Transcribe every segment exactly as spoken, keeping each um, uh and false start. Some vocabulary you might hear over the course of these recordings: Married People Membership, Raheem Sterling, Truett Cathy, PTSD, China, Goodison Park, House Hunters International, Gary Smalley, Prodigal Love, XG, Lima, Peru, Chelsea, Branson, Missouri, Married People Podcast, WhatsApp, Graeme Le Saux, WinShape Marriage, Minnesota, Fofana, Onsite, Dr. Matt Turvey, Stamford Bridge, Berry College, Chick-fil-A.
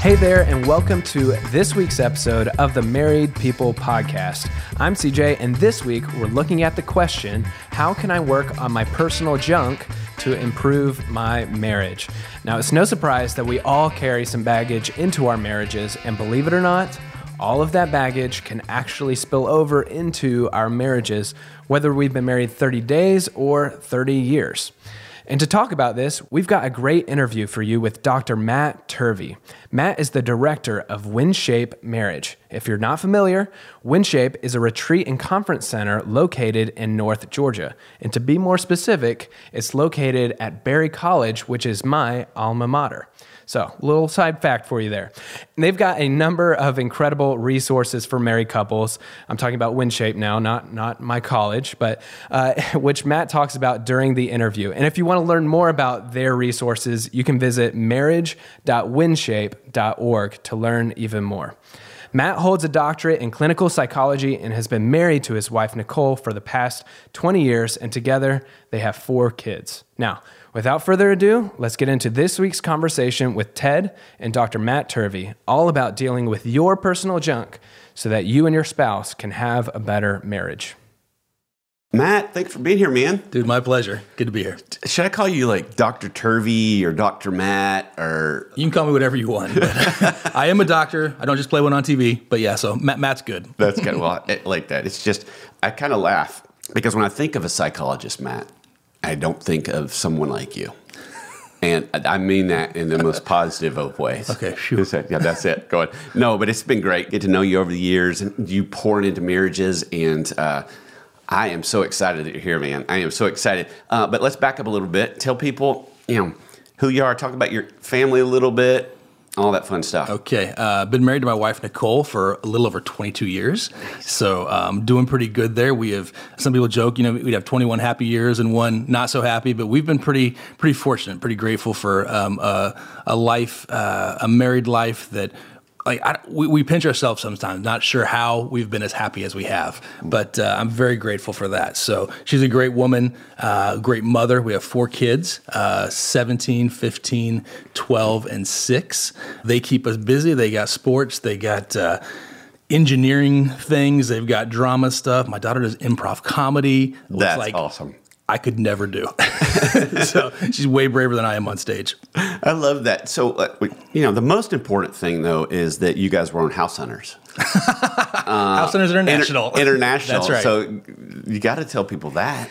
Hey there, and welcome to this week's episode of the Married People Podcast. I'm C J, and this week we're looking at the question, how can I work on my personal junk to improve my marriage? Now, it's no surprise that we all carry some baggage into our marriages, and believe it or not, all of that baggage can actually spill over into our marriages, whether we've been married thirty days or thirty years. And to talk about this, we've got a great interview for you with Doctor Matt Turvey. Matt is the director of WinShape Marriage. If you're not familiar, WinShape is a retreat and conference center located in North Georgia. And to be more specific, it's located at Berry College, which is my alma mater. So, little side fact for you there. And they've got a number of incredible resources for married couples. I'm talking about WinShape now, not, not my college, but uh, which Matt talks about during the interview. And if you want to learn more about their resources, you can visit marriage dot winshape dot org to learn even more. Matt holds a doctorate in clinical psychology and has been married to his wife, Nicole, for the past twenty years, and together they have four kids. Now, without further ado, let's get into this week's conversation with Ted and Doctor Matt Turvey, all about dealing with your personal junk so that you and your spouse can have a better marriage. Matt, thanks for being here, man. Dude, my pleasure. Good to be here. Should I call you like Doctor Turvey or Doctor Matt or... You can call me whatever you want. But I am a doctor. I don't just play one on T V. But yeah, so Matt, Matt's good. That's good. Well, I like that. It's just, I kind of laugh because when I think of a psychologist, Matt, I don't think of someone like you. And I mean that in the most positive of ways. Okay, sure. Yeah, that's it. Go ahead. No, but it's been great. Get to know you over the years. And you pouring into marriages and... uh I am so excited that you're here, man. I am so excited. Uh, but let's back up a little bit. Tell people, you know, who you are. Talk about your family a little bit. All that fun stuff. Okay. Uh, been married to my wife, Nicole, for a little over twenty-two years. So um, doing pretty good there. We have, some people joke, you know, we'd have twenty-one happy years and one not so happy, but we've been pretty pretty fortunate, pretty grateful for um, a, a life, uh, a married life that Like I, we, we pinch ourselves sometimes, not sure how we've been as happy as we have, but uh, I'm very grateful for that. So she's a great woman, uh, great mother. We have four kids, uh, seventeen, fifteen, twelve, and six. They keep us busy. They got sports. They got uh, engineering things. They've got drama stuff. My daughter does improv comedy. That's like, awesome. I could never do. So she's way braver than I am on stage. I love that. So, uh, we, you know, the most important thing, though, is that you guys were on House Hunters. Uh, House Hunters International. Inter- international. That's right. So you got to tell people that.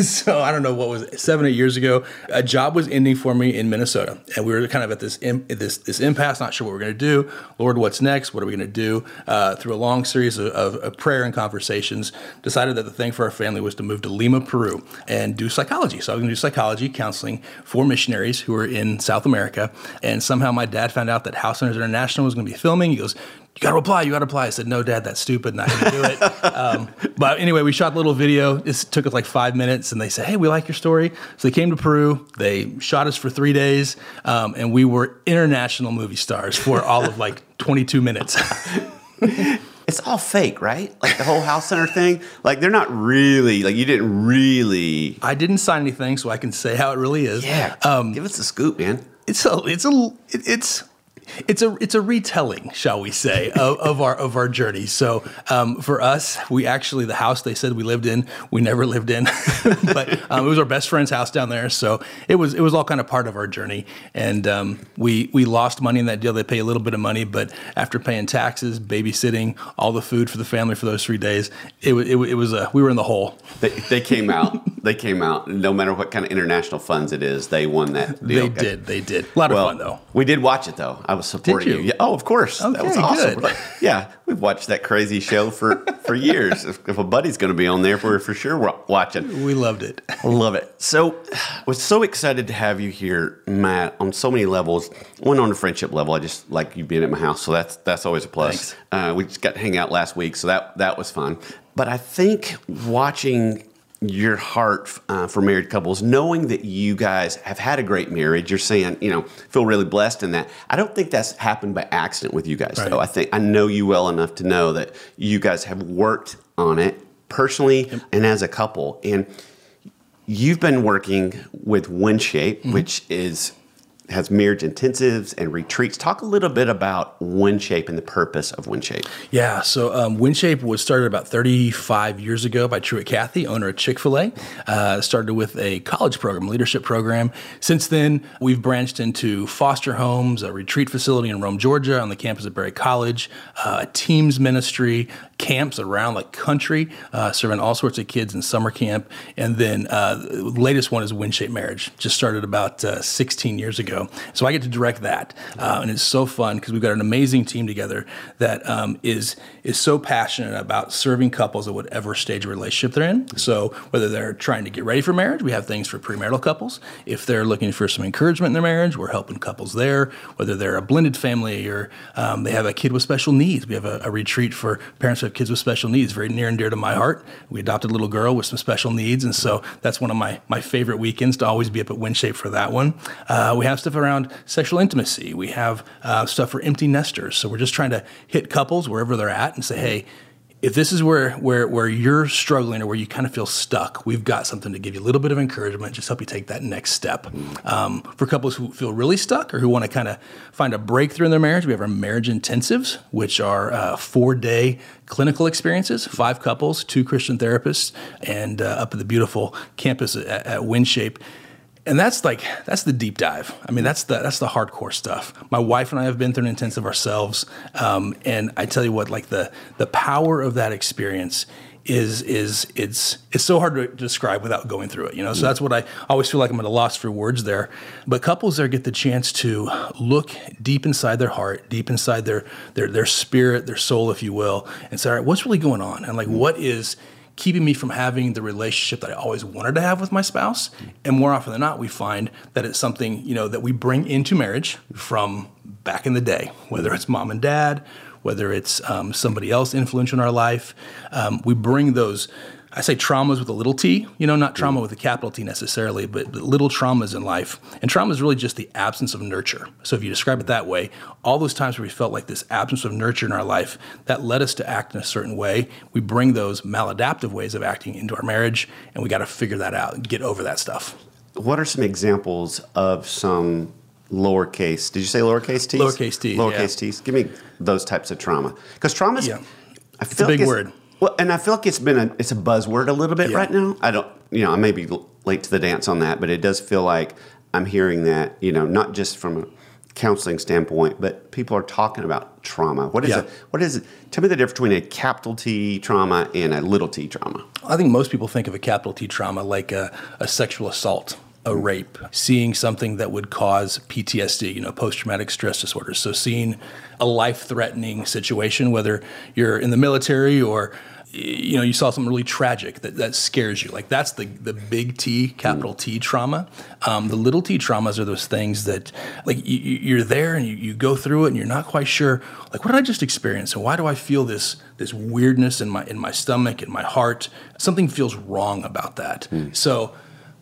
So I don't know what was it, seven, eight years ago, a job was ending for me in Minnesota. And we were kind of at this in, this, this impasse, not sure what we're going to do. Lord, what's next? What are we going to do? Uh, through a long series of, of, of prayer and conversations, decided that the thing for our family was to move to Lima, Peru, and do psychology. So I was going to do psychology counseling for missionaries who were in South America. And somehow my dad found out that House Hunters International was going to be filming. He goes, you got to apply, you got to apply. I said, no, Dad, that's stupid, not going to do it. um, but anyway, we shot a little video. It took us like five minutes, and they said, hey, we like your story. So they came to Peru. They shot us for three days, um, and we were international movie stars for all of like twenty-two minutes. It's all fake, right? Like the whole House Hunter thing. Like they're not really, like you didn't really. I didn't sign anything, so I can say how it really is. Yeah, um, give us the scoop, man. It's a, it's a, it, it's. It's a it's a retelling, shall we say, of, of our of our journey. So um, for us, we actually the house they said we lived in, we never lived in, but um, it was our best friend's house down there. So it was it was all kind of part of our journey, and um, we we lost money in that deal. They pay a little bit of money, but after paying taxes, babysitting, all the food for the family for those three days, it was it, it was a we were in the hole. They, they came out. They came out. No matter what kind of international funds it is, they won that deal. They did. They did. A lot well, of fun though. We did watch it though. I was supporting you. you. Yeah. Oh, of course. Okay, that was awesome. Like, yeah, we've watched that crazy show for, for years. If, if a buddy's going to be on there, we're for sure watching. We loved it. Love it. So I was so excited to have you here, Matt, on so many levels. One, on a friendship level. I just like you being at my house, so that's that's always a plus. Uh, we just got to hang out last week, so that, that was fun. But I think watching your heart uh, for married couples, knowing that you guys have had a great marriage, you're saying, you know, feel really blessed in that. I don't think that's happened by accident with you guys, right. though. I think I know you well enough to know that you guys have worked on it personally yep. and as a couple. And you've been working with WinShape, mm-hmm. which is has marriage intensives and retreats. Talk a little bit about WinShape and the purpose of WinShape. Yeah, so um, WinShape was started about thirty-five years ago by Truett Cathy, owner of Chick-fil-A. Uh, started with a college program, leadership program. Since then, we've branched into foster homes, a retreat facility in Rome, Georgia, on the campus of Berry College, uh, teams ministry, camps around the country, uh, serving all sorts of kids in summer camp. And then uh, the latest one is WinShape Marriage. Just started about uh, sixteen years ago. So I get to direct that, uh, and it's so fun because we've got an amazing team together that um, is is so passionate about serving couples at whatever stage of relationship they're in. So whether they're trying to get ready for marriage, we have things for premarital couples. If they're looking for some encouragement in their marriage, we're helping couples there. Whether they're a blended family or um, they have a kid with special needs, we have a, a retreat for parents who have kids with special needs, very near and dear to my heart. We adopted a little girl with some special needs, and so that's one of my, my favorite weekends, to always be up at WinShape for that one. Uh, we have stuff around sexual intimacy. We have uh, stuff for empty nesters. So we're just trying to hit couples wherever they're at and say, hey, if this is where, where, where you're struggling or where you kind of feel stuck, we've got something to give you a little bit of encouragement, just help you take that next step. Um, for couples who feel really stuck or who want to kind of find a breakthrough in their marriage, we have our marriage intensives, which are uh, four-day clinical experiences, five couples, two Christian therapists, and uh, up at the beautiful campus at, at WinShape. And that's like, that's the deep dive. I mean, that's the that's the hardcore stuff. My wife and I have been through an intensive ourselves. Um, and I tell you what, like the the power of that experience is is it's it's so hard to describe without going through it, you know? So that's what I always feel like I'm at a loss for words there. But couples there get the chance to look deep inside their heart, deep inside their their their spirit, their soul, if you will, and say, all right, what's really going on? And like, what is keeping me from having the relationship that I always wanted to have with my spouse? And more often than not, we find that it's something, you know, that we bring into marriage from back in the day, whether it's mom and dad, whether it's um, somebody else influential in our life. Um, we bring those, I say traumas with a little t, you know, not trauma with a capital T necessarily, but, but little traumas in life. And trauma is really just the absence of nurture. So if you describe it that way, all those times where we felt like this absence of nurture in our life, that led us to act in a certain way. We bring those maladaptive ways of acting into our marriage, and we got to figure that out and get over that stuff. What are some examples of some lowercase, did you say lowercase t's? Lowercase t, Lowercase yeah. t's. Give me those types of trauma. Because trauma is, yeah. I feel it's a big like word. Well, and I feel like it's been a it's a buzzword a little bit yeah. right now. I don't, you know, I may be late to the dance on that, but it does feel like I'm hearing that, you know, not just from a counseling standpoint, but people are talking about trauma. What is yeah. it? What is it? Tell me the difference between a capital T trauma and a little t trauma. I think most people think of a capital T trauma like a, a sexual assault, a rape, seeing something that would cause P T S D, you know, post-traumatic stress disorder. So seeing a life-threatening situation, whether you're in the military or, you know, you saw something really tragic that, that scares you. Like that's the the big T, capital T trauma. Um, the little t traumas are those things that like you, you're there and you, you go through it and you're not quite sure, like, what did I just experience? And why do I feel this this weirdness in my, in my stomach, in my heart? Something feels wrong about that. Mm. So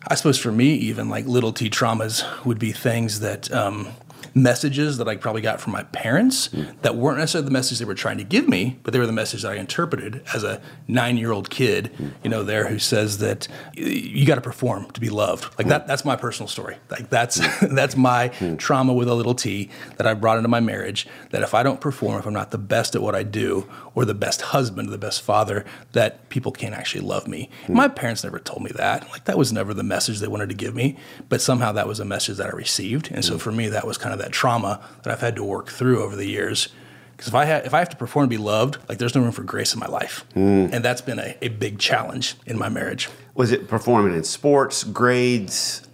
I suppose for me, even like little t traumas would be things that um, messages that I probably got from my parents mm. that weren't necessarily the message they were trying to give me, but they were the message that I interpreted as a nine-year-old kid, mm. you know, there who says that you got to perform to be loved. Like mm. that, that's my personal story. Like that's that's my mm. trauma with a little t that I brought into my marriage, that if I don't perform, if I'm not the best at what I do or the best husband, the best father, that people can't actually love me. Mm. My parents never told me that. Like that was never the message they wanted to give me, but somehow that was a message that I received. And mm. so for me, that was kind of that trauma that I've had to work through over the years. Because if I ha- if I have to perform to be loved, like there's no room for grace in my life. Mm. And that's been a, a big challenge in my marriage. Was it performing in sports, grades?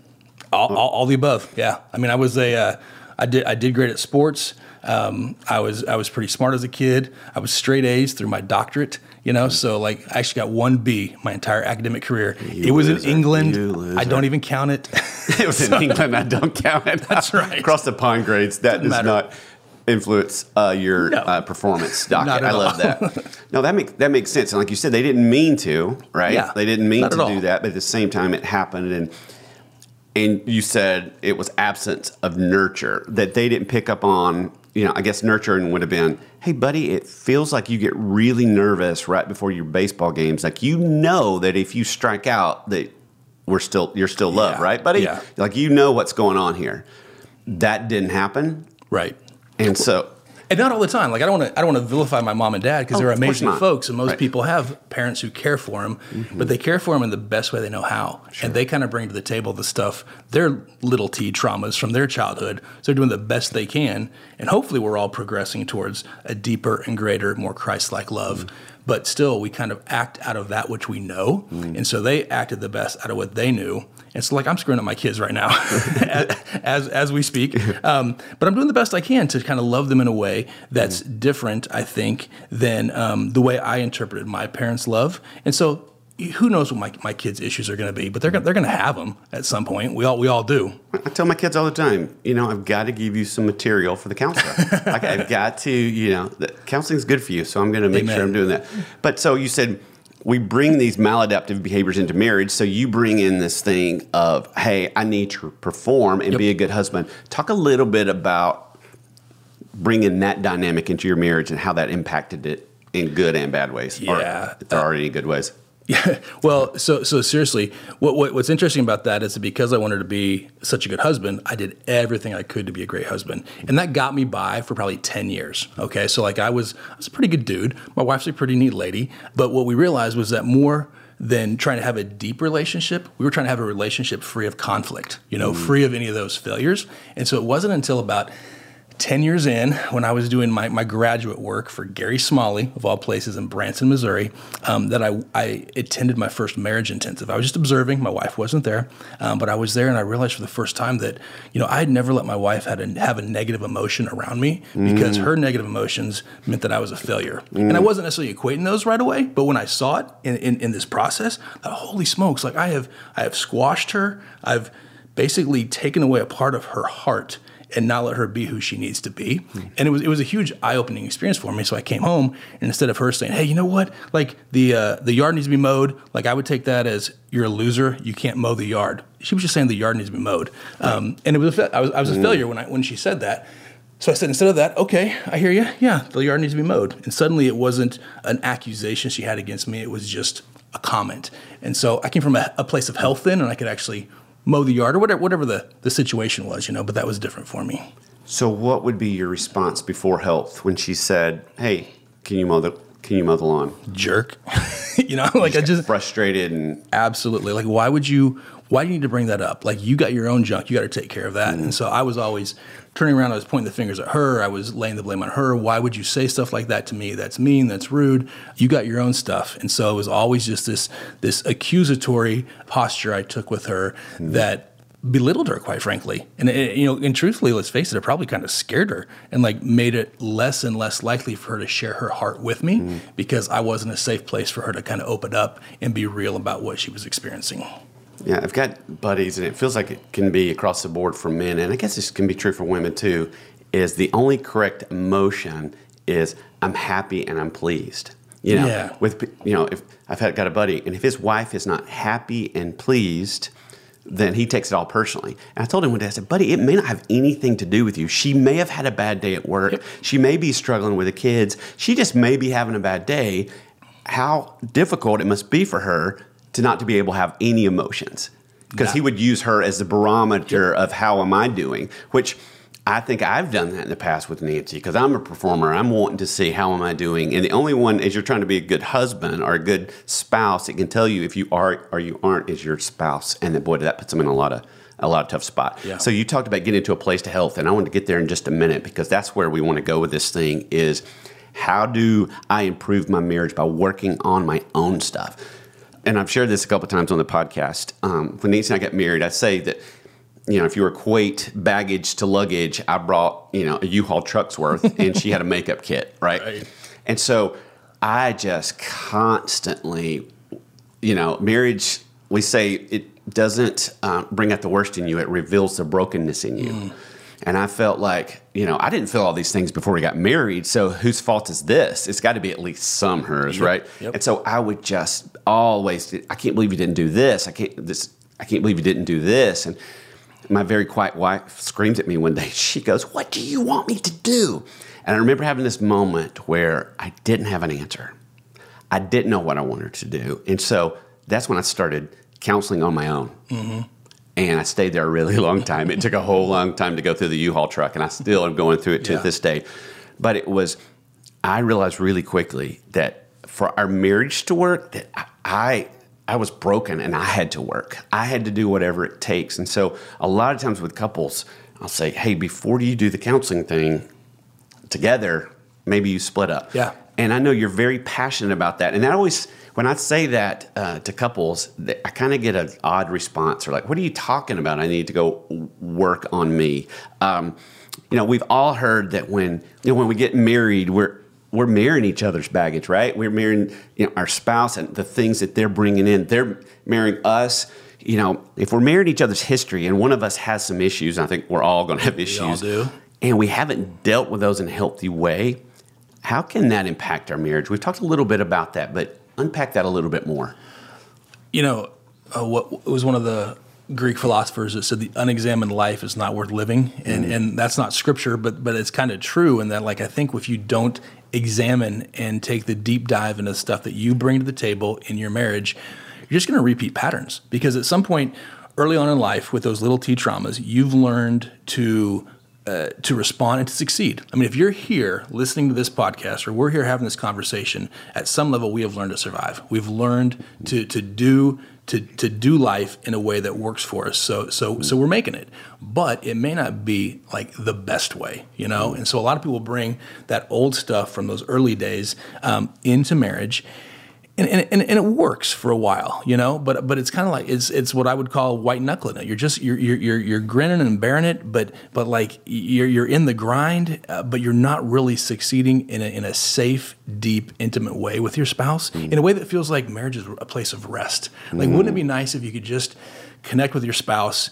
All, all, all the above, yeah. I mean, I was a, uh, I did I did great at sports. Um, I was I was pretty smart as a kid. I was straight A's through my doctorate, you know. Mm. So like, I actually got one B my entire academic career. You it was loser. in England. I don't even count it. It was so, in England. I don't count it. That's right. Across the pond grades. That Doesn't does matter. not influence uh, your no. uh, performance docket. I love that. No, that makes that makes sense. And like you said, they didn't mean to, right? Yeah, they didn't mean to do all. that. But at the same time, it happened. And. And you said it was absence of nurture that they didn't pick up on. You know, I guess nurturing would have been, hey, buddy, it feels like you get really nervous right before your baseball games. Like, you know that if you strike out that we're still you're still loved, yeah. right, buddy? Yeah. Like, you know what's going on here. that didn't happen. Right. And so... And not all the time. Like I don't want to. I don't want to vilify my mom and dad because oh, they're amazing folks, and most right. people have parents who care for them. Mm-hmm. But they care for them in the best way they know how, sure. and they kind of bring to the table the stuff their little t traumas from their childhood. So they're doing the best they can, and hopefully we're all progressing towards a deeper and greater, more Christ-like love. Mm-hmm. But still, we kind of act out of that which we know, mm-hmm. and so they acted the best out of what they knew. It's so, like I'm screwing up my kids right now as as we speak. Um, but I'm doing the best I can to kind of love them in a way that's mm-hmm. different, I think, than um, the way I interpreted my parents' love. And so who knows what my, my kids' issues are going to be, but they're, they're going to have them at some point. We all we all do. I tell my kids all the time, you know, I've got to give you some material for the counselor. Like I've got to, you know, counseling's good for you, so I'm going to make Amen. Sure I'm doing that. But so you said... We bring these maladaptive behaviors into marriage. So you bring in this thing of, hey, I need to perform and yep. be a good husband. Talk a little bit about bringing that dynamic into your marriage and how that impacted it in good and bad ways. Yeah. Or if there uh, are any good ways. Yeah. Well, so so seriously, what, what what's interesting about that is that because I wanted to be such a good husband, I did everything I could to be a great husband. And that got me by for probably ten years. Okay. So like I was I was a pretty good dude. My wife's a pretty neat lady. But what we realized was that more than trying to have a deep relationship, we were trying to have a relationship free of conflict, you know, mm. free of any of those failures. And so it wasn't until about ten years in, when I was doing my, my graduate work for Gary Smalley, of all places, in Branson, Missouri, um, that I, I attended my first marriage intensive. I was just observing. My wife wasn't there, um, but I was there, and I realized for the first time that, you know, I had never let my wife had a, have a negative emotion around me because mm. her negative emotions meant that I was a failure. Mm. And I wasn't necessarily equating those right away, but when I saw it in, in, in this process, I, holy smokes, like I have, I have squashed her. I've basically taken away a part of her heart and not let her be who she needs to be. And it was it was a huge eye-opening experience for me. So I came home, and instead of her saying, hey, you know what? Like, the uh, the yard needs to be mowed. Like, I would take that as, you're a loser, you can't mow the yard. She was just saying the yard needs to be mowed. Um, and it was a, I was, I was a mm. failure when I when she said that. So I said, instead of that, okay, I hear you. Yeah, the yard needs to be mowed. And suddenly it wasn't an accusation she had against me. It was just a comment. And so I came from a, a place of health then, and I could actually mow the yard or whatever, whatever the, the situation was, you know, but that was different for me. So what would be your response before health when she said, hey, can you mow the, can you mow the lawn? Jerk. You know, like I just frustrated and absolutely like, why would you, why do you need to bring that up? Like you got your own junk. You got to take care of that. Mm-hmm. And so I was always turning around. I was pointing the fingers at her. I was laying the blame on her. Why would you say stuff like that to me? That's mean. That's rude. You got your own stuff. And so it was always just this, this accusatory posture I took with her mm-hmm. that belittled her, quite frankly. And, it, you know, and truthfully, let's face it, it probably kind of scared her and like made it less and less likely for her to share her heart with me mm-hmm. because I wasn't a safe place for her to kind of open up and be real about what she was experiencing. Yeah, I've got buddies, and it feels like it can be across the board for men, and I guess this can be true for women too, is the only correct emotion is I'm happy and I'm pleased. You know, yeah. with you know, if I've had, got a buddy, and if his wife is not happy and pleased, then he takes it all personally. And I told him one day, I said, buddy, it may not have anything to do with you. She may have had a bad day at work. Yep. She may be struggling with the kids. She just may be having a bad day. How difficult it must be for her to not to be able to have any emotions. Because yeah. he would use her as the barometer of how am I doing, which I think I've done that in the past with Nancy because I'm a performer. I'm wanting to see how am I doing. And the only one is you're trying to be a good husband or a good spouse. It can tell you if you are or you aren't is your spouse. And then, boy, that puts them in a lot of a lot of tough spot. Yeah. So you talked about getting to a place to health. And I want to get there in just a minute because that's where we want to go with this thing is how do I improve my marriage by working on my own stuff? And I've shared this a couple of times on the podcast. Um, when Nancy and I got married, I say that, you know, if you equate baggage to luggage, I brought, you know, a U-Haul truck's worth and she had a makeup kit, right? right? And so I just constantly, you know, marriage, we say it doesn't um, bring out the worst in you. It reveals the brokenness in you. Mm. And I felt like, you know, I didn't feel all these things before we got married. So whose fault is this? It's got to be at least some hers, yep, right? Yep. And so I would just always, I can't believe you didn't do this. I can't this. I can't believe you didn't do this. And my very quiet wife screams at me one day. She goes, what do you want me to do? And I remember having this moment where I didn't have an answer. I didn't know what I wanted her to do. And so that's when I started counseling on my own. Mm-hmm. And I stayed there a really long time. It took a whole long time to go through the U-Haul truck, and I still am going through it to yeah. this day. But it was, I realized really quickly that for our marriage to work, that I I was broken and I had to work. I had to do whatever it takes. And so a lot of times with couples, I'll say, hey, before you do the counseling thing together, maybe you split up. Yeah. And I know you're very passionate about that. And I always, when I say that uh, to couples, I kind of get an odd response. They're like, what are you talking about? I need to go work on me. Um, you know, we've all heard that when you know when we get married, we're we're marrying each other's baggage, right? We're marrying you know, our spouse and the things that they're bringing in. They're marrying us. You know, if we're married each other's history and one of us has some issues, and I think we're all going to have issues. We all do. And we haven't dealt with those in a healthy way. How can that impact our marriage? We've talked a little bit about that, but unpack that a little bit more. You know, uh, what it was one of the Greek philosophers that said the unexamined life is not worth living, and mm. and that's not scripture, but but it's kind of true in that, like, I think if you don't examine and take the deep dive into stuff that you bring to the table in your marriage, you're just going to repeat patterns, because at some point early on in life with those little T traumas, you've learned to Uh, to respond and to succeed. I mean, if you're here listening to this podcast or we're here having this conversation, at some level we have learned to survive. We've learned to to do to to do life in a way that works for us. So so so we're making it, but it may not be like the best way, you know. And so a lot of people bring that old stuff from those early days um, into marriage. And, and and it works for a while, you know, but but it's kind of like it's it's what I would call white knuckling it. You're just you're you're you're grinning and bearing it, but but like you're you're in the grind, uh, but you're not really succeeding in a in a safe, deep, intimate way with your spouse, mm. in a way that feels like marriage is a place of rest. Like, mm. wouldn't it be nice if you could just connect with your spouse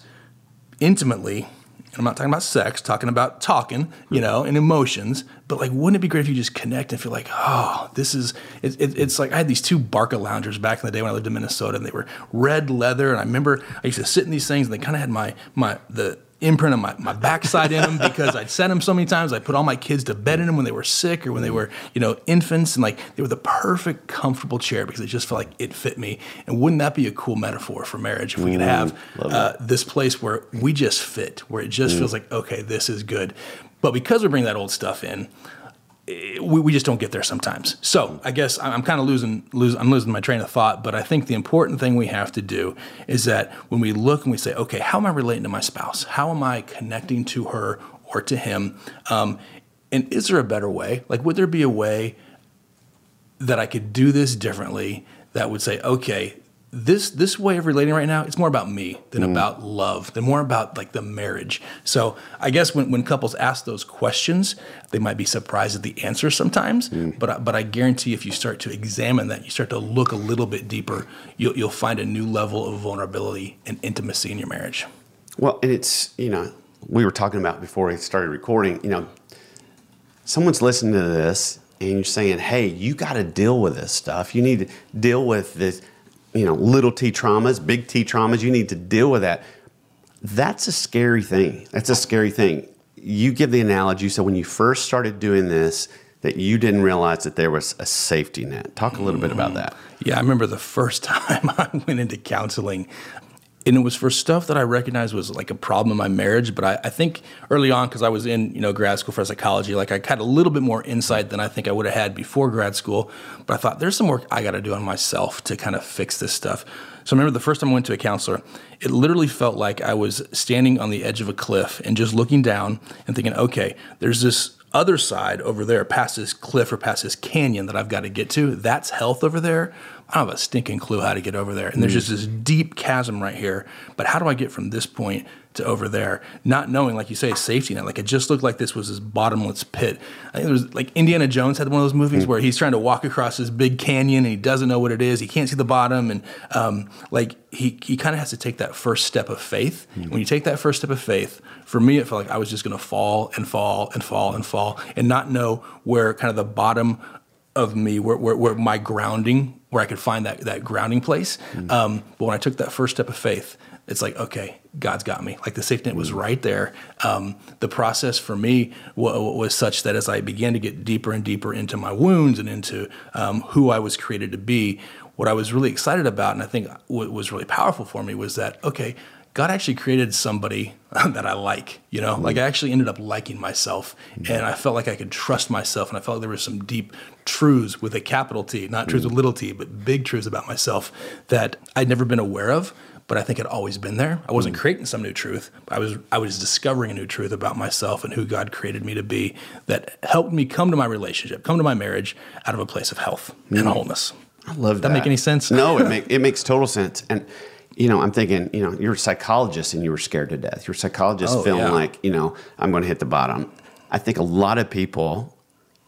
intimately? And I'm not talking about sex, talking about talking, you know, and emotions. But like, wouldn't it be great if you just connect and feel like, oh, this is, it, it, it's like I had these two Barca loungers back in the day when I lived in Minnesota, and they were red leather. And I remember I used to sit in these things and they kind of had my, my, the imprint on my, my backside in them, because I'd sat them so many times. I put all my kids to bed in them when they were sick or when they were, you know, infants. And like, they were the perfect comfortable chair because it just felt like it fit me. And wouldn't that be a cool metaphor for marriage if we could have uh, this place where we just fit, where it just mm. feels like, okay, this is good. But because we bring that old stuff in, we, we just don't get there sometimes. So I guess I'm kind of losing, lose, I'm losing my train of thought, but I think the important thing we have to do is that when we look and we say, okay, how am I relating to my spouse? How am I connecting to her or to him? Um, and is there a better way? Like, would there be a way that I could do this differently that would say, okay, this this way of relating right now, it's more about me than mm. about love, than more about like the marriage. So I guess when, when couples ask those questions, they might be surprised at the answer sometimes. Mm. But I, but I guarantee if you start to examine that, you start to look a little bit deeper, you'll you'll find a new level of vulnerability and intimacy in your marriage. Well, and it's, you know, we were talking about before we started recording, you know, someone's listening to this and you're saying, hey, you got to deal with this stuff. You need to deal with this. You know, little T traumas, big T traumas, you need to deal with that. That's a scary thing. That's a scary thing. You give the analogy, so when you first started doing this, that you didn't realize that there was a safety net. Talk a little mm. bit about that. Yeah, I remember the first time I went into counseling, and it was for stuff that I recognized was like a problem in my marriage. But I, I think early on, because I was in, you know, grad school for psychology, like I had a little bit more insight than I think I would have had before grad school. But I thought there's some work I got to do on myself to kind of fix this stuff. So I remember the first time I went to a counselor, it literally felt like I was standing on the edge of a cliff and just looking down and thinking, okay, there's this other side over there past this cliff or past this canyon that I've got to get to. That's health over there. I don't have a stinking clue how to get over there. And there's just this deep chasm right here. But how do I get from this point to over there? Not knowing, like you say, a safety net. Like it just looked like this was this bottomless pit. I think it was like Indiana Jones had one of those movies where he's trying to walk across this big canyon and he doesn't know what it is. He can't see the bottom. And um, like he, he kind of has to take that first step of faith. Mm-hmm. When you take that first step of faith, for me, it felt like I was just going to fall and fall and fall and fall and not know where kind of the bottom of me, where, where, where my grounding where I could find that that grounding place. Mm. Um, but when I took that first step of faith, it's like, okay, God's got me. Like the safety net was right there. Um, the process for me w- was such that as I began to get deeper and deeper into my wounds and into um, who I was created to be, what I was really excited about, and I think what was really powerful for me was that, okay, God actually created somebody that I like, you know, mm-hmm. like I actually ended up liking myself, mm-hmm. and I felt like I could trust myself. And I felt like there were some deep truths with a capital T, not mm-hmm. truths with little t, but big truths about myself that I'd never been aware of, but I think I'd always been there. I wasn't mm-hmm. creating some new truth. I was, I was discovering a new truth about myself and who God created me to be that helped me come to my relationship, come to my marriage out of a place of health mm-hmm. and wholeness. I love Does that. That make any sense? No, it make, it makes total sense. And, you know, I'm thinking, you know, you're a psychologist and you were scared to death. You're a psychologist oh, feeling yeah. like, you know, I'm going to hit the bottom. I think a lot of people,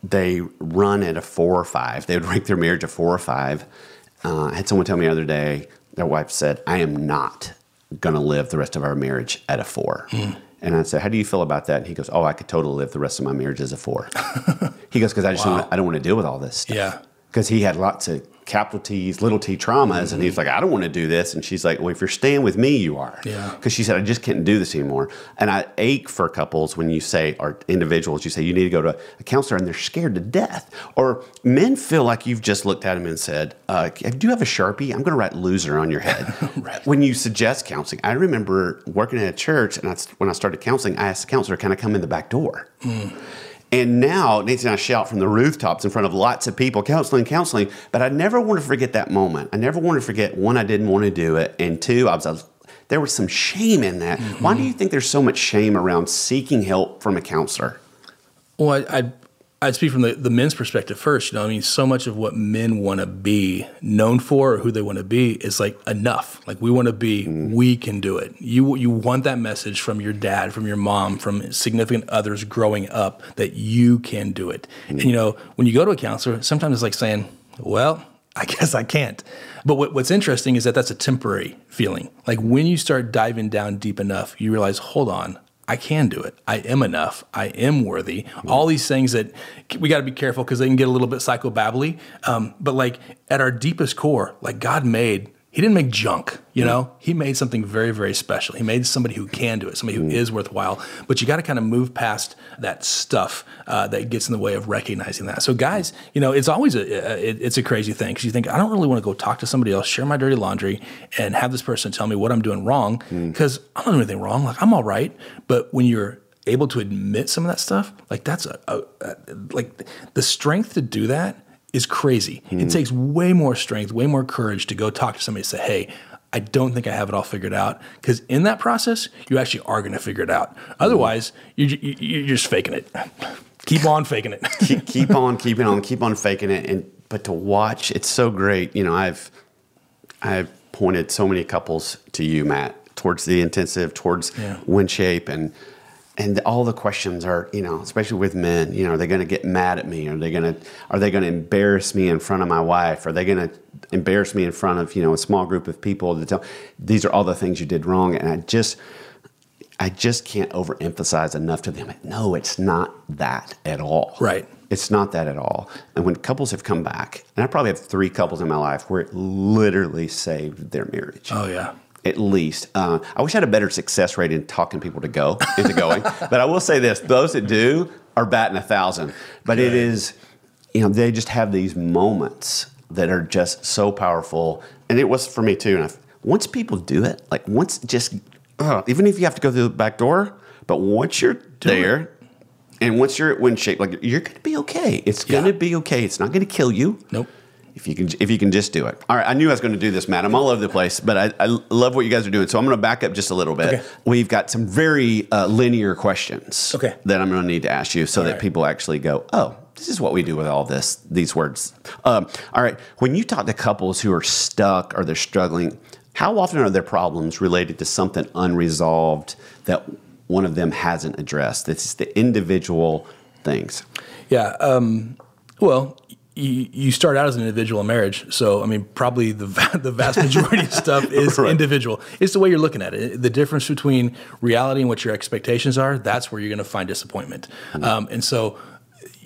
they run at a four or five. They would rank their marriage a four or five. Uh, I had someone tell me the other day, their wife said, I am not going to live the rest of our marriage at a four. Mm. And I said, how do you feel about that? And he goes, oh, I could totally live the rest of my marriage as a four. He goes, because I just wow. don't, I don't want to deal with all this stuff. Yeah. Because he had lots of capital T's, little t traumas. Mm-hmm. And he's like, I don't want to do this. And she's like, well, if you're staying with me, you are. Yeah. Because she said, I just can't do this anymore. And I ache for couples when you say, or individuals, you say, you need to go to a counselor and they're scared to death. Or men feel like you've just looked at them and said, uh, do you have a Sharpie? I'm going to write loser on your head. Right. When you suggest counseling, I remember working at a church and I, when I started counseling, I asked the counselor, can I come in the back door? Mm. And now, Nancy and I shout from the rooftops in front of lots of people, counseling, counseling. But I never want to forget that moment. I never want to forget, one, I didn't want to do it. And two, I was, I was there was some shame in that. Mm-hmm. Why do you think there's so much shame around seeking help from a counselor? Well, I, I, I'd speak from the, the men's perspective first. You know, I mean, so much of what men want to be known for or who they want to be is like enough. Like we want to be, mm. we can do it. You you want that message from your dad, from your mom, from significant others growing up that you can do it. Mm. And, you know, when you go to a counselor, sometimes it's like saying, well, I guess I can't. But what, what's interesting is that that's a temporary feeling. Like when you start diving down deep enough, you realize, hold on, I can do it. I am enough. I am worthy. Mm-hmm. All these things that we got to be careful because they can get a little bit psychobabbly. Um, but like at our deepest core, like God made, he didn't make junk, you mm-hmm. know, he made something very, very special. He made somebody who can do it, somebody who mm-hmm. is worthwhile, but you got to kind of move past that stuff uh, that gets in the way of recognizing that. So guys, you know, it's always a, a it, it's a crazy thing because you think, I don't really want to go talk to somebody else, share my dirty laundry and have this person tell me what I'm doing wrong because mm-hmm. I'm not doing anything wrong. Like I'm all right. But when you're able to admit some of that stuff, like that's a, a, a like the strength to do that is crazy. Mm-hmm. It takes way more strength, way more courage to go talk to somebody and say, hey, I don't think I have it all figured out. Because in that process, you actually are going to figure it out. Otherwise, mm-hmm. you, you, you're just faking it. Keep on faking it. keep, keep on, keeping on, keep on faking it. And but to watch, it's so great. You know, I've I've pointed so many couples to you, Matt, towards the intensive, towards yeah. WinShape and And all the questions are, you know, especially with men, you know, are they going to get mad at me? Are they going to, are they going to embarrass me in front of my wife? Are they going to embarrass me in front of, you know, a small group of people to tell, these are all the things you did wrong. And I just, I just can't overemphasize enough to them. No, it's not that at all. Right. It's not that at all. And when couples have come back, and I probably have three couples in my life where it literally saved their marriage. Oh yeah. At least. Uh, I wish I had a better success rate in talking people to go, into going. But I will say this, those that do are batting a thousand. But it is, you know, they just have these moments that are just so powerful. And it was for me too. And I, once people do it, like once just, uh, even if you have to go through the back door, but once you're there, and once you're at WinShape, like you're going to be okay. It's going to yeah. be okay. It's not going to kill you. Nope. If you can, if you can just do it. All right, I knew I was going to do this, Matt. I'm all over the place, but I, I love what you guys are doing. So I'm going to back up just a little bit. Okay. We've got some very uh, linear questions okay. that I'm going to need to ask you so all that right. people actually go, oh, this is what we do with all this, these words. Um, all right, when you talk to couples who are stuck or they're struggling, how often are their problems related to something unresolved that one of them hasn't addressed? It's the individual things. Yeah, um, well... you start out as an individual in marriage. So, I mean, probably the, the vast majority of stuff is right. individual. It's the way you're looking at it. The difference between reality and what your expectations are, that's where you're going to find disappointment. Mm-hmm. Um, and so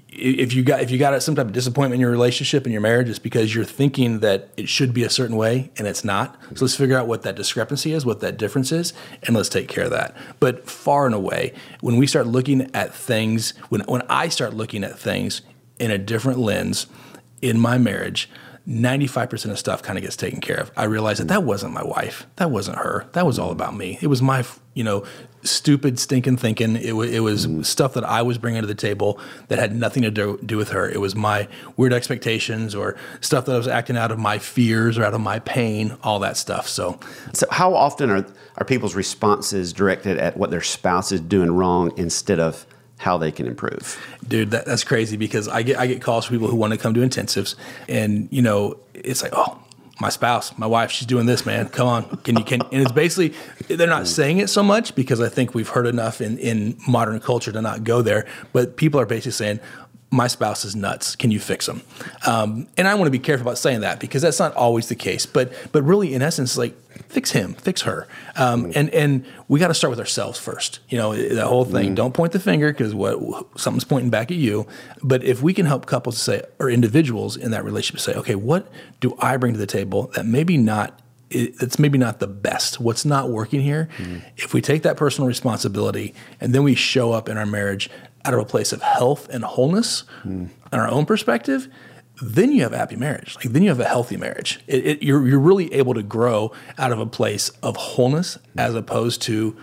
if you got if you got some type of disappointment in your relationship, in your marriage, it's because you're thinking that it should be a certain way and it's not. So let's figure out what that discrepancy is, what that difference is, and let's take care of that. But far and away, when we start looking at things, when when I start looking at things in a different lens in my marriage, ninety-five percent of stuff kind of gets taken care of. I realized that that wasn't my wife. That wasn't her. That was all about me. It was my, you know, stupid, stinking thinking. It, w- it was mm. stuff that I was bringing to the table that had nothing to do-, do with her. It was my weird expectations or stuff that I was acting out of my fears or out of my pain, all that stuff. So, so how often are, are people's responses directed at what their spouse is doing wrong instead of how they can improve? Dude, that, that's crazy because I get I get calls from people who want to come to intensives, and you know it's like, oh, my spouse, my wife, she's doing this, man. Come on, can you can? And it's basically they're not saying it so much because I think we've heard enough in in modern culture to not go there. But people are basically saying, my spouse is nuts. Can you fix them? Um, and I want to be careful about saying that because that's not always the case. But but really, in essence, like, fix him, fix her. Um, and and we got to start with ourselves first. You know, that whole thing. Mm. Don't point the finger because what something's pointing back at you. But if we can help couples to say, or individuals in that relationship say, okay, what do I bring to the table that maybe not it's maybe not the best, what's not working here? Mm. If we take that personal responsibility and then we show up in our marriage out of a place of health and wholeness mm. and our own perspective, then you have a happy marriage. Like, then you have a healthy marriage. It, it, you're, you're really able to grow out of a place of wholeness mm. as opposed to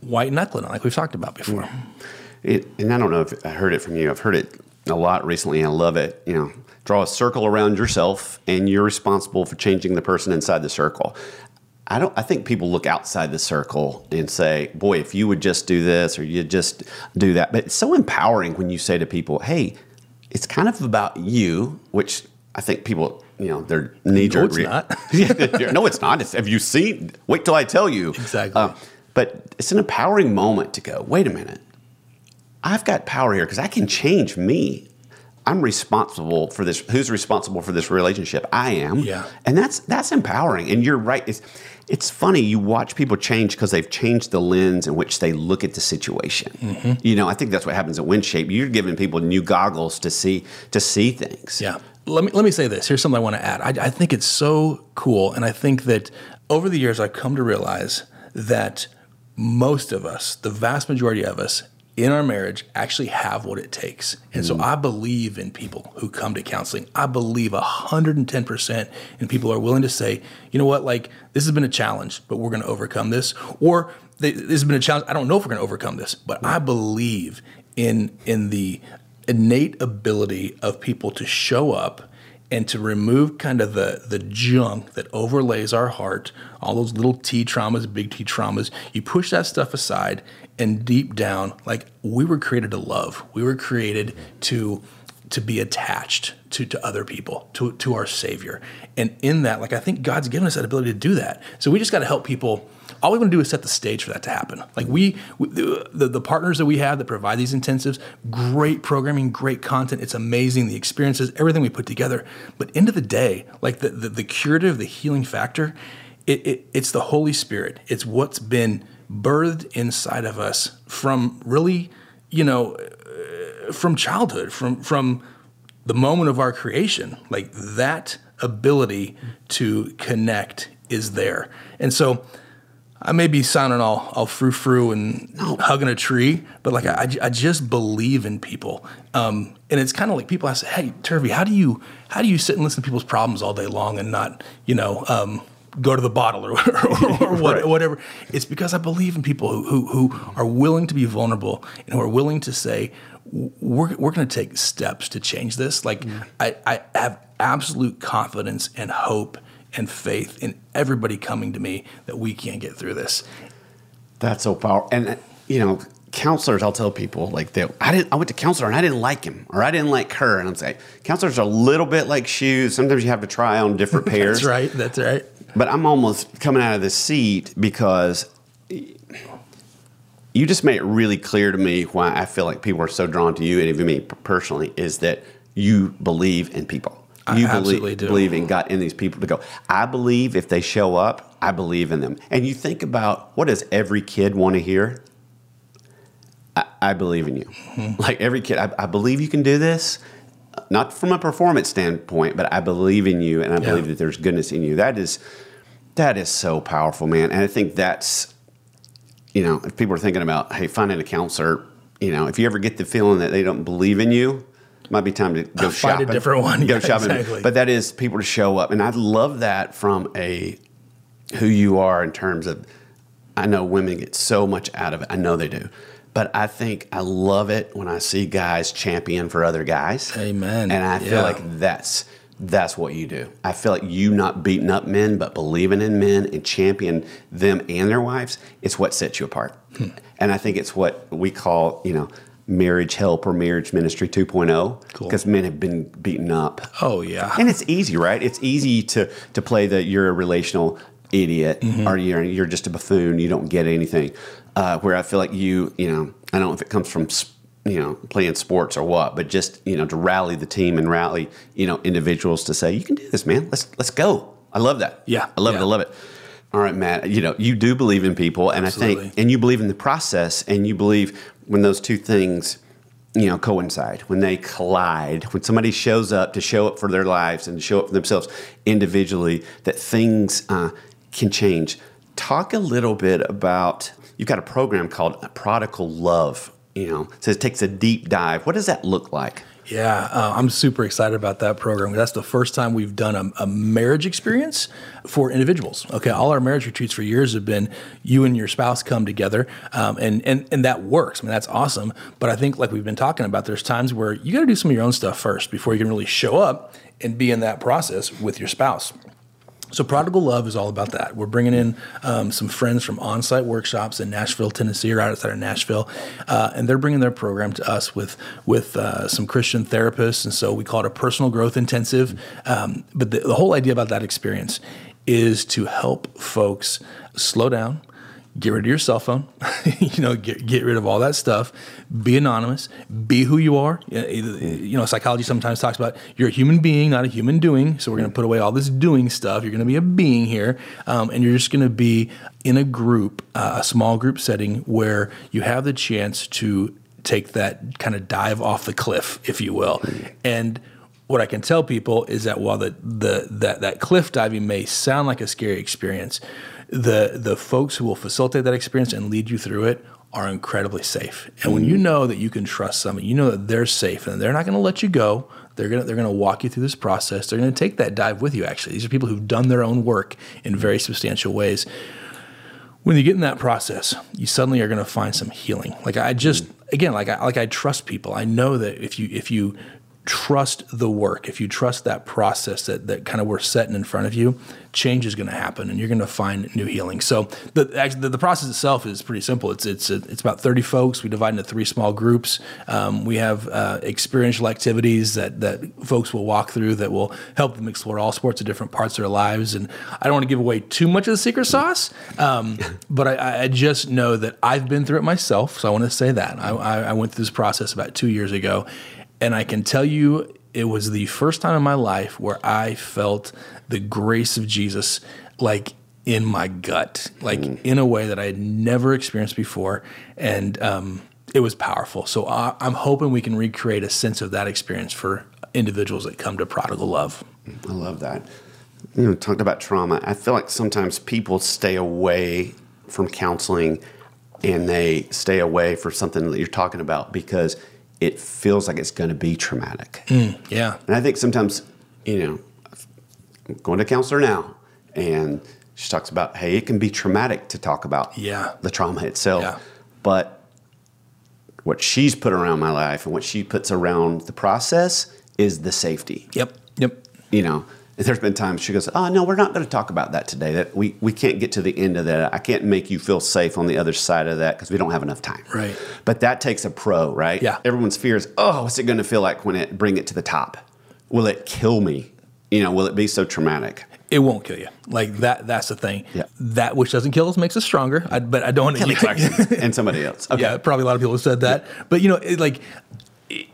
white knuckling, like we've talked about before. Mm. It, and I don't know if I heard it from you. I've heard it a lot recently. I love it. You know, draw a circle around yourself and you're responsible for changing the person inside the circle. I don't. I think people look outside the circle and say, boy, if you would just do this or you just do that. But it's so empowering when you say to people, hey, it's kind of about you, which I think people, you know, they're knee-jerk. No, it's re- not. yeah, no, it's not. It's, have you seen? Wait till I tell you. Exactly. Uh, but it's an empowering moment to go, wait a minute. I've got power here because I can change me. I'm responsible for this. Who's responsible for this relationship? I am. Yeah. And that's that's empowering. And you're right. It's it's funny. You watch people change because they've changed the lens in which they look at the situation. Mm-hmm. You know, I think that's what happens at WinShape. You're giving people new goggles to see to see things. Yeah. Let me let me say this. Here's something I want to add. I, I think it's so cool. And I think that over the years, I've come to realize that most of us, the vast majority of us, in our marriage actually have what it takes. And so I believe in people who come to counseling. I believe one hundred ten percent in people who are willing to say, you know what, like, this has been a challenge, but we're going to overcome this. Or this has been a challenge. I don't know if we're going to overcome this, but I believe in in the innate ability of people to show up and to remove kind of the the junk that overlays our heart, all those little T traumas, big T traumas. You push that stuff aside, and deep down, like, we were created to love. We were created to to be attached to to other people, to to our Savior. And in that, like, I think God's given us that ability to do that. So we just got to help people. All we want to do is set the stage for that to happen. Like, we, we the, the partners that we have that provide these intensives, great programming, great content. It's amazing, the experiences, everything we put together. But end of the day, like, the the, the curative, the healing factor, it, it it's the Holy Spirit. It's what's been birthed inside of us from really, you know, from childhood, from from the moment of our creation. Like, that ability to connect is there. And so I may be sounding all, all frou-frou and no. hugging a tree, but like I, I just believe in people. Um, and it's kind of like people ask, hey, Turvey, how do you how do you sit and listen to people's problems all day long and not, you know, um, go to the bottle or, or, or right. whatever? It's because I believe in people who, who, who are willing to be vulnerable and who are willing to say, we're, we're going to take steps to change this. Like, mm. I, I have absolute confidence and hope and faith in everybody coming to me that we can get through this. That's so powerful. And, you know, counselors, I'll tell people, like, they, I didn't. I went to counselor and I didn't like him or I didn't like her. And I'm saying, counselors are a little bit like shoes. Sometimes you have to try on different pairs. That's right. That's right. But I'm almost coming out of this seat because you just made it really clear to me why I feel like people are so drawn to you, and even me personally, is that you believe in people. You I absolutely believe, do. believe in God, in these people to go, I believe if they show up, I believe in them. And you think about, what does every kid want to hear? I, I believe in you. Mm-hmm. Like, every kid, I, I believe you can do this. Not from a performance standpoint, but I believe in you, and I yeah. believe that there's goodness in you. That is, that is so powerful, man. And I think that's, you know, if people are thinking about, hey, finding a counselor, you know, if you ever get the feeling that they don't believe in you, might be time to go uh, shopping. Find a different one. Go yeah, shopping. Exactly. But that is people to show up. And I love that from a who you are in terms of, I know women get so much out of it. I know they do. But I think I love it when I see guys champion for other guys. Amen. And I feel yeah. like that's that's what you do. I feel like you not beating up men, but believing in men and champion them and their wives. It's what sets you apart. Hmm. And I think it's what we call, you know, marriage help or marriage ministry two point oh, because cool. men have been beaten up. Oh, yeah. And it's easy, right? It's easy to to play the you're a relational idiot mm-hmm. or you're, you're just a buffoon. You don't get anything. Uh, where I feel like you, you know, I don't know if it comes from, you know, playing sports or what, but just, you know, to rally the team and rally, you know, individuals to say, you can do this, man. Let's, let's go. I love that. Yeah. I love yeah. it. I love it. All right, Matt, you know, you do believe in people and Absolutely. I think, and you believe in the process and you believe when those two things, you know, coincide, when they collide, when somebody shows up to show up for their lives and show up for themselves individually, that things uh, can change. Talk a little bit about... You've got a program called Prodigal Love, you know, so it takes a deep dive. What does that look like? Yeah, uh, I'm super excited about that program. That's the first time we've done a, a marriage experience for individuals. Okay, all our marriage retreats for years have been you and your spouse come together, um, and and and that works. I mean, that's awesome. But I think, like we've been talking about, there's times where you got to do some of your own stuff first before you can really show up and be in that process with your spouse. So Prodigal Love is all about that. We're bringing in um, some friends from Onsite workshops in Nashville, Tennessee, right outside of Nashville, uh, and they're bringing their program to us with with uh, some Christian therapists, and so we call it a personal growth intensive. Um, but the, the whole idea about that experience is to help folks slow down, get rid of your cell phone, you know, get, get rid of all that stuff, be anonymous, be who you are. You know, psychology sometimes talks about you're a human being, not a human doing. So we're going to put away all this doing stuff. You're going to be a being here. Um, and you're just going to be in a group, uh, a small group setting where you have the chance to take that kind of dive off the cliff, if you will. And what I can tell people is that while the, the that, that cliff diving may sound like a scary experience, the the folks who will facilitate that experience and lead you through it are incredibly safe. And when you know that you can trust someone, you know that they're safe and they're not going to let you go. They're going to they're going to walk you through this process. They're going to take that dive with you, actually. These are people who've done their own work in very substantial ways. When you get in that process, you suddenly are going to find some healing. Like I just, again, like I like I trust people. I know that if you if you trust the work, if you trust that process that, that kind of we're setting in front of you, change is going to happen and you're going to find new healing. So the, actually, the, the process itself is pretty simple. It's it's it's about thirty folks. We divide into three small groups. Um, we have uh, experiential activities that, that folks will walk through that will help them explore all sorts of different parts of their lives. And I don't want to give away too much of the secret sauce, um, but I, I just know that I've been through it myself. So I want to say that. I, I went through this process about two years ago. And I can tell you it was the first time in my life where I felt the grace of Jesus like in my gut, like mm. in a way that I had never experienced before. And um, it was powerful. So I, I'm hoping we can recreate a sense of that experience for individuals that come to Prodigal Love. I love that. You know, talked about trauma. I feel like sometimes people stay away from counseling and they stay away for something that you're talking about because it feels like it's going to be traumatic. Mm, yeah. And I think sometimes, you know, I'm going to a counselor now, and she talks about, hey, it can be traumatic to talk about yeah. the trauma itself. Yeah. But what she's put around my life and what she puts around the process is the safety. Yep, yep. You know, and there's been times she goes, oh, no, we're not going to talk about that today. That we, we can't get to the end of that. I can't make you feel safe on the other side of that because we don't have enough time. Right. But that takes a pro, right? Yeah. Everyone's fear is, oh, what's it going to feel like when it bring it to the top? Will it kill me? You know, will it be so traumatic? It won't kill you. Like that. That's the thing. Yeah. That which doesn't kill us makes us stronger. I, but I don't want to. And somebody else. Okay. Yeah, probably a lot of people have said that. Yeah. But, you know, it, like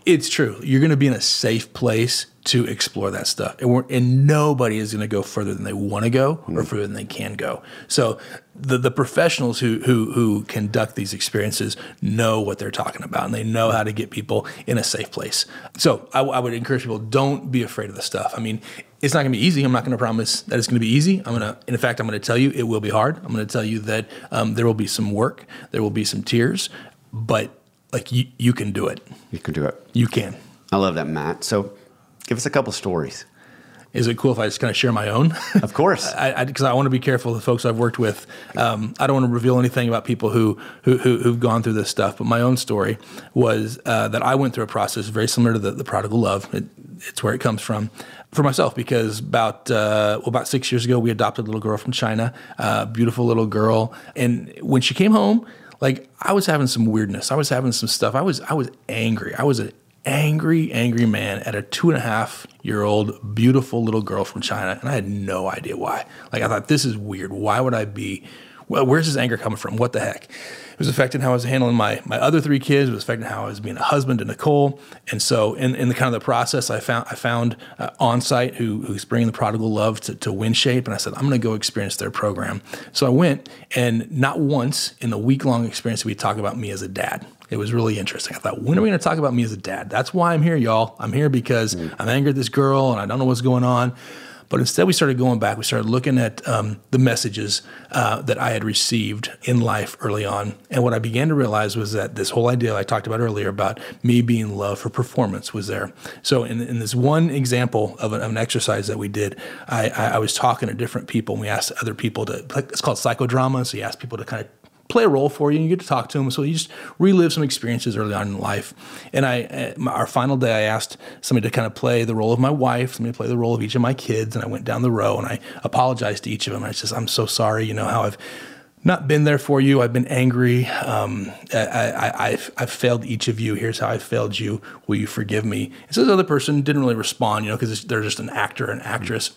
it's true. You're going to be in a safe place to explore that stuff. And, we're, and nobody is going to go further than they want to go or further than they can go. So the the professionals who, who who conduct these experiences know what they're talking about and they know how to get people in a safe place. So I, I would encourage people, don't be afraid of the stuff. I mean, it's not going to be easy. I'm not going to promise that it's going to be easy. I'm going to, in fact, I'm going to tell you it will be hard. I'm going to tell you that um, there will be some work. There will be some tears, but like you, you can do it. You can do it. You can. I love that, Matt. So give us a couple stories. Is it cool if I just kind of share my own? Of course. Because I, I, I want to be careful of the folks I've worked with. Um, I don't want to reveal anything about people who, who, who, who've gone through this stuff. But my own story was uh, that I went through a process very similar to the, the Prodigal Love. It, it's where it comes from for myself, because about uh, well, about six years ago, we adopted a little girl from China, a uh, beautiful little girl. And when she came home, like I was having some weirdness. I was having some stuff. I was I was angry. I was an angry, angry man at a two and a half year old, beautiful little girl from China. And I had no idea why. Like I thought, this is weird. Why would I be, well, where's this anger coming from? What the heck? It was affecting how I was handling my, my other three kids. It was affecting how I was being a husband to Nicole. And so in, in the kind of the process, I found I found uh, Onsite, who, who's bringing the Prodigal Love to, to WinShape. And I said, I'm going to go experience their program. So I went, and not once in the week-long experience did we talk about me as a dad. It was really interesting. I thought, when are we going to talk about me as a dad? That's why I'm here, y'all. I'm here because mm. I'm angry at this girl, and I don't know what's going on. But instead, we started going back. We started looking at um, the messages uh, that I had received in life early on. And what I began to realize was that this whole idea I talked about earlier about me being loved for performance was there. So in, in this one example of an, of an exercise that we did, I, I, I was talking to different people, and we asked other people to, it's called psychodrama. So you ask people to kind of play a role for you, and you get to talk to them. So you just relive some experiences early on in life. And I, our final day, I asked somebody to kind of play the role of my wife, somebody to play the role of each of my kids. And I went down the row and I apologized to each of them. I said, I'm so sorry, you know, how I've not been there for you. I've been angry. Um, I, I, I've, I've failed each of you. Here's how I failed you. Will you forgive me? And so this other person didn't really respond, you know, because they're just an actor, an actress.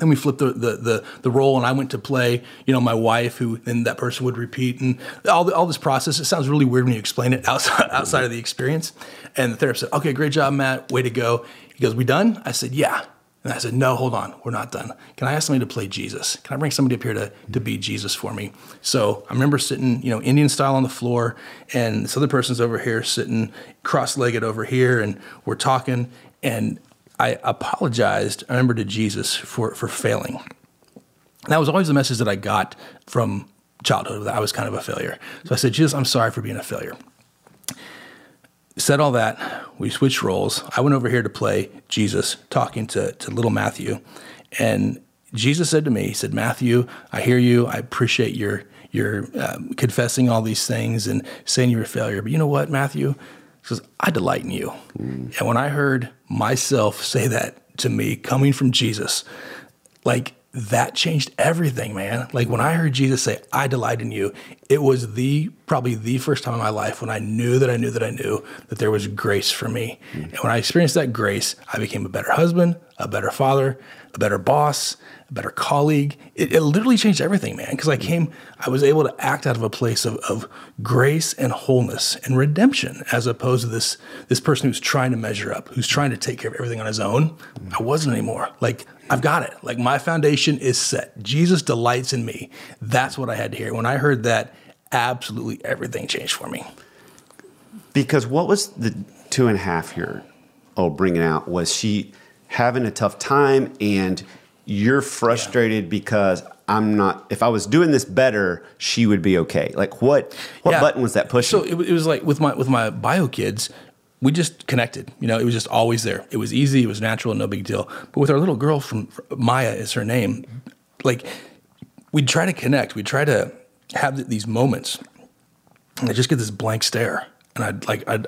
And we flipped the, the the the role, and I went to play, you know, my wife, who then that person would repeat, and all the, all this process. It sounds really weird when you explain it outside outside of the experience. And the therapist said, "Okay, great job, Matt. Way to go." He goes, "We done?" I said, "Yeah." And I said, "No, hold on, we're not done. Can I ask somebody to play Jesus? Can I bring somebody up here to to be Jesus for me?" So I remember sitting, you know, Indian style on the floor, and this other person's over here sitting cross-legged over here, and we're talking, and I apologized, I remember, to Jesus for, for failing. And that was always the message that I got from childhood, that I was kind of a failure. So I said, "Jesus, I'm sorry for being a failure." Said all that, we switched roles. I went over here to play Jesus, talking to, to little Matthew. And Jesus said to me, he said, "Matthew, I hear you. I appreciate your, your um, confessing all these things and saying you're a failure. But you know what, Matthew? Says, I delight in you." Mm. And when I heard myself say that to me, coming from Jesus, like that changed everything, man. Like when I heard Jesus say, "I delight in you," it was the, probably the first time in my life when I knew that I knew that I knew that there was grace for me. Mm. And when I experienced that grace, I became a better husband, a better father, a better boss, a better colleague. It, it literally changed everything, man. Because I came, I was able to act out of a place of, of grace and wholeness and redemption, as opposed to this this person who's trying to measure up, who's trying to take care of everything on his own. I wasn't anymore. Like, I've got it. Like, my foundation is set. Jesus delights in me. That's what I had to hear. When I heard that, absolutely everything changed for me. Because what was the two and a half year old bringing out was she having a tough time, and you're frustrated yeah. because I'm not, if I was doing this better, she would be okay. Like what, what yeah. button was that pushing? So it, it was like with my, with my bio kids, we just connected, you know, it was just always there. It was easy. It was natural, no big deal. But with our little girl from Maya is her name. Like we'd try to connect. We'd try to have these moments, and I just get this blank stare. And I'd like, I'd,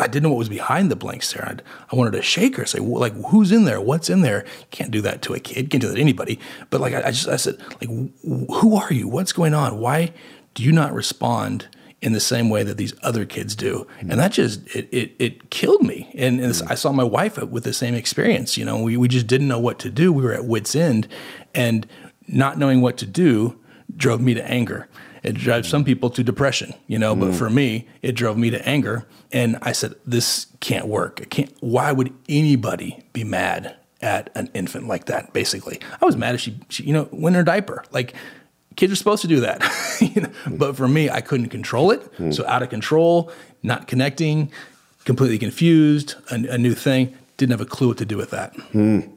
I didn't know what was behind the blank stare. I'd, I wanted to shake her, say, well, like, who's in there? What's in there? Can't do that to a kid. Can't do that to anybody. But like, I, I just, I said, like, who are you? What's going on? Why do you not respond in the same way that these other kids do? Mm-hmm. And that just, it, it, it killed me. And, and mm-hmm. I saw my wife with the same experience. You know, we, we just didn't know what to do. We were at wit's end, and not knowing what to do drove me to anger. It drives some people to depression, you know, but mm. for me, it drove me to anger. And I said, this can't work. It can't. Why would anybody be mad at an infant like that? Basically, I was mad if she, she you know, went in her diaper. Like kids are supposed to do that. you know? mm. But for me, I couldn't control it. Mm. So out of control, not connecting, completely confused, a, a new thing. Didn't have a clue what to do with that. Mm.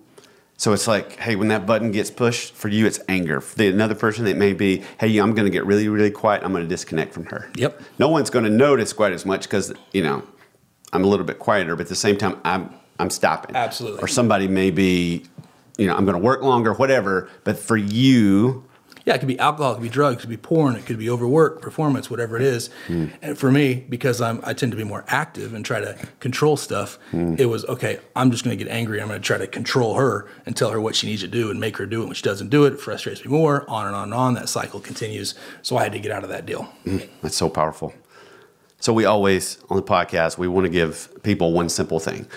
So it's like, hey, when that button gets pushed, for you, it's anger. For the, another person, it may be, hey, I'm going to get really, really quiet. I'm going to disconnect from her. Yep. No one's going to notice quite as much because, you know, I'm a little bit quieter, but at the same time, I'm I'm stopping. Absolutely. Or somebody may be, you know, I'm going to work longer, whatever. But for you, yeah, it could be alcohol, it could be drugs, it could be porn, it could be overwork, performance, whatever it is. Mm. And for me, because I'm I tend to be more active and try to control stuff, mm. it was okay. I'm just going to get angry. I'm going to try to control her and tell her what she needs to do and make her do it. When she doesn't do it, it frustrates me more. On and on and on. That cycle continues. So I had to get out of that deal. Mm. That's so powerful. So we always, on the podcast, we want to give people one simple thing.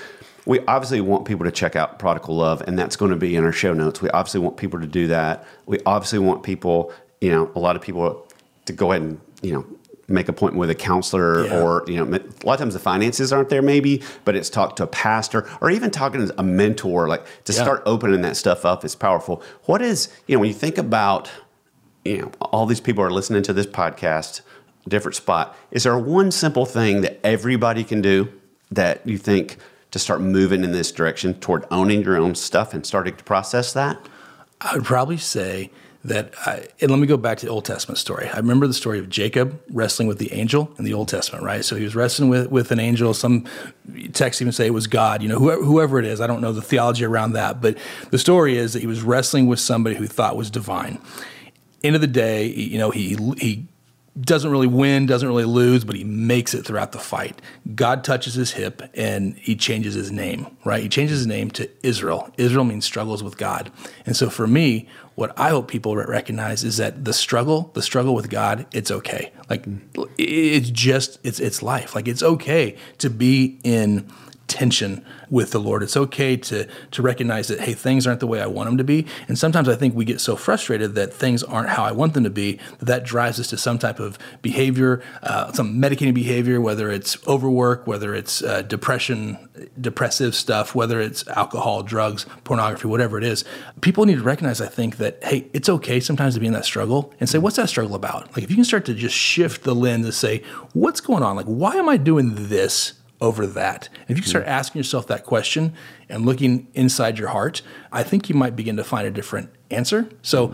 We obviously want people to check out Prodigal Love, and that's going to be in our show notes. We obviously want people to do that. We obviously want people, you know, a lot of people to go ahead and, you know, make an appointment with a counselor yeah. or, you know, a lot of times the finances aren't there maybe, but it's talk to a pastor or even talking to a mentor, like to yeah. start opening that stuff up is powerful. What is, you know, when you think about, you know, all these people are listening to this podcast, different spot. Is there one simple thing that everybody can do that you think to start moving in this direction toward owning your own stuff and starting to process that? I would probably say that, I, and let me go back to the Old Testament story. I remember the story of Jacob wrestling with the angel in the Old Testament, right? So he was wrestling with, with an angel. Some texts even say it was God, you know, whoever, whoever it is. I don't know the theology around that, but the story is that he was wrestling with somebody who thought was divine. End of the day, you know, he he. doesn't really win, doesn't really lose, but he makes it throughout the fight. God touches his hip and he changes his name, right? He changes his name to Israel. Israel means struggles with God. And so for me, what I hope people recognize is that the struggle, the struggle with God, it's okay. Like it's just, it's it's life. Like it's okay to be in tension with the Lord. It's okay to to recognize that, hey, things aren't the way I want them to be. And sometimes I think we get so frustrated that things aren't how I want them to be, that that drives us to some type of behavior, uh, some medicating behavior, whether it's overwork, whether it's uh, depression, depressive stuff, whether it's alcohol, drugs, pornography, whatever it is. People need to recognize, I think, that, hey, it's okay sometimes to be in that struggle and say, what's that struggle about? Like if you can start to just shift the lens and say, what's going on? Like, why am I doing this over that? And if you start asking yourself that question and looking inside your heart, I think you might begin to find a different answer. So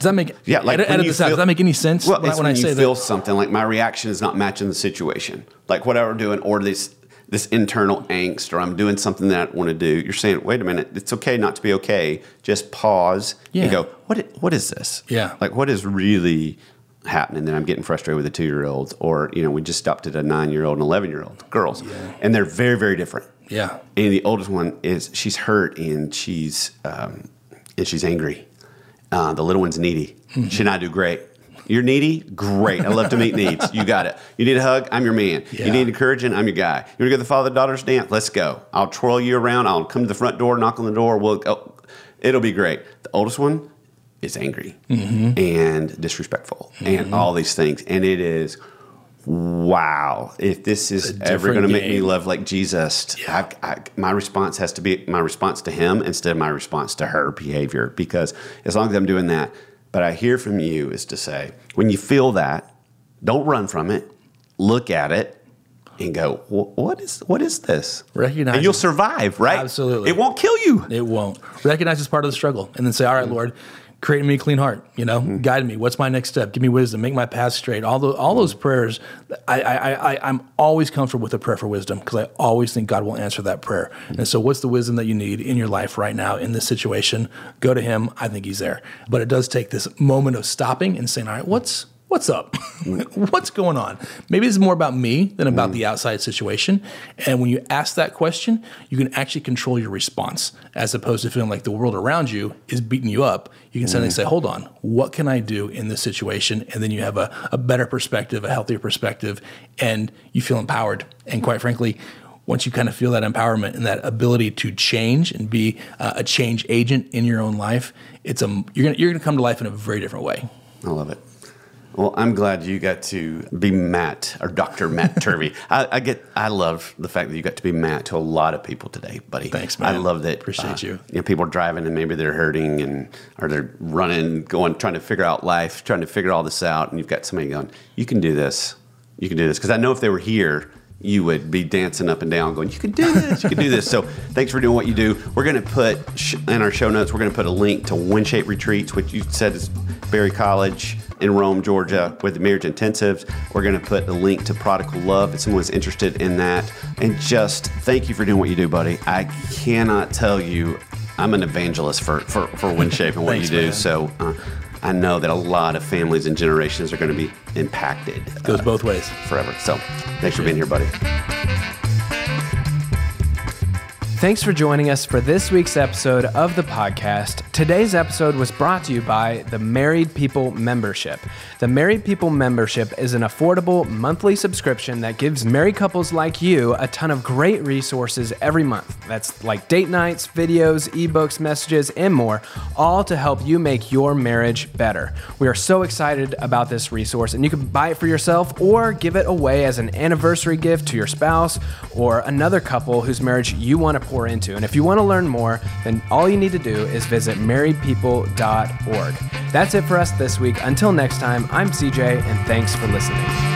does that make, yeah, like edit, edit this feel, out, does that make any sense? Well, when, it's when, when I you say feel that, something like my reaction is not matching the situation, like what I'm doing, or this, this internal angst, or I'm doing something that I want to do. You're saying, wait a minute, it's okay not to be okay. Just pause yeah. and go, what, what is this? Yeah. Like what is really happening that I'm getting frustrated with the two-year-olds, or, you know, we just stopped at a nine-year-old and eleven-year-old girls, yeah. and they're very, very different. Yeah. And the oldest one is she's hurt and she's um, and she's angry. Uh, the little one's needy. Mm-hmm. She and I do great. You're needy? Great. I love to meet needs. You got it. You need a hug? I'm your man. Yeah. You need encouraging? I'm your guy. You want to go to the father-daughter's dance? Let's go. I'll twirl you around. I'll come to the front door, knock on the door. We'll go. It'll be great. The oldest one is angry mm-hmm. and disrespectful mm-hmm. and all these things. And it is, wow, if this is ever going to make me love like Jesus, yeah. I, I, my response has to be my response to him instead of my response to her behavior. Because as long as I'm doing that, but I hear from you is to say, when you feel that, don't run from it, look at it, and go, what is what is this? Recognize, and you'll survive, right? Absolutely. It won't kill you. It won't. Recognize it's part of the struggle. And then say, all right, mm-hmm. Lord, create in me a clean heart, you know, mm-hmm. guide me. What's my next step? Give me wisdom. Make my path straight. All those, all those prayers, I, I, I, I'm always comfortable with a prayer for wisdom because I always think God will answer that prayer. Mm-hmm. And so what's the wisdom that you need in your life right now in this situation? Go to him. I think he's there. But it does take this moment of stopping and saying, all right, what's What's up? What's going on? Maybe it's more about me than about mm. the outside situation. And when you ask that question, you can actually control your response as opposed to feeling like the world around you is beating you up. You can mm. suddenly say, hold on, what can I do in this situation? And then you have a, a better perspective, a healthier perspective, and you feel empowered. And quite frankly, once you kind of feel that empowerment and that ability to change and be uh, a change agent in your own life, it's a, you're gonna, you're gonna come to life in a very different way. I love it. Well, I'm glad you got to be Matt, or Doctor Matt Turvey. I, I get, I love the fact that you got to be Matt to a lot of people today, buddy. Thanks, man. I love that. Appreciate uh, you. You know, people are driving and maybe they're hurting and or they're running, going, trying to figure out life, trying to figure all this out, and you've got somebody going, "You can do this. You can do this." Because I know if they were here, you would be dancing up and down going, you can do this, you can do this. So thanks for doing what you do. We're going to put sh- in our show notes, we're going to put a link to WinShape Retreats, which you said is Berry College. in Rome, Georgia, with the marriage intensives. We're going to put a link to Prodigal Love if someone's interested in that. And just thank you for doing what you do, buddy. I cannot tell you, I'm an evangelist for, for, for WinShape and what Thanks, you do. Man. So uh, I know that a lot of families and generations are going to be impacted. It goes uh, both ways. Forever. So thanks for being here, buddy. Thanks for joining us for this week's episode of the podcast. Today's episode was brought to you by the Married People Membership. The Married People Membership is an affordable monthly subscription that gives married couples like you a ton of great resources every month. That's like date nights, videos, ebooks, messages, and more, all to help you make your marriage better. We are so excited about this resource, and you can buy it for yourself or give it away as an anniversary gift to your spouse or another couple whose marriage you want to pour into. And if you want to learn more, then all you need to do is visit married people dot org. That's it for us this week. Until next time, I'm C J, and thanks for listening.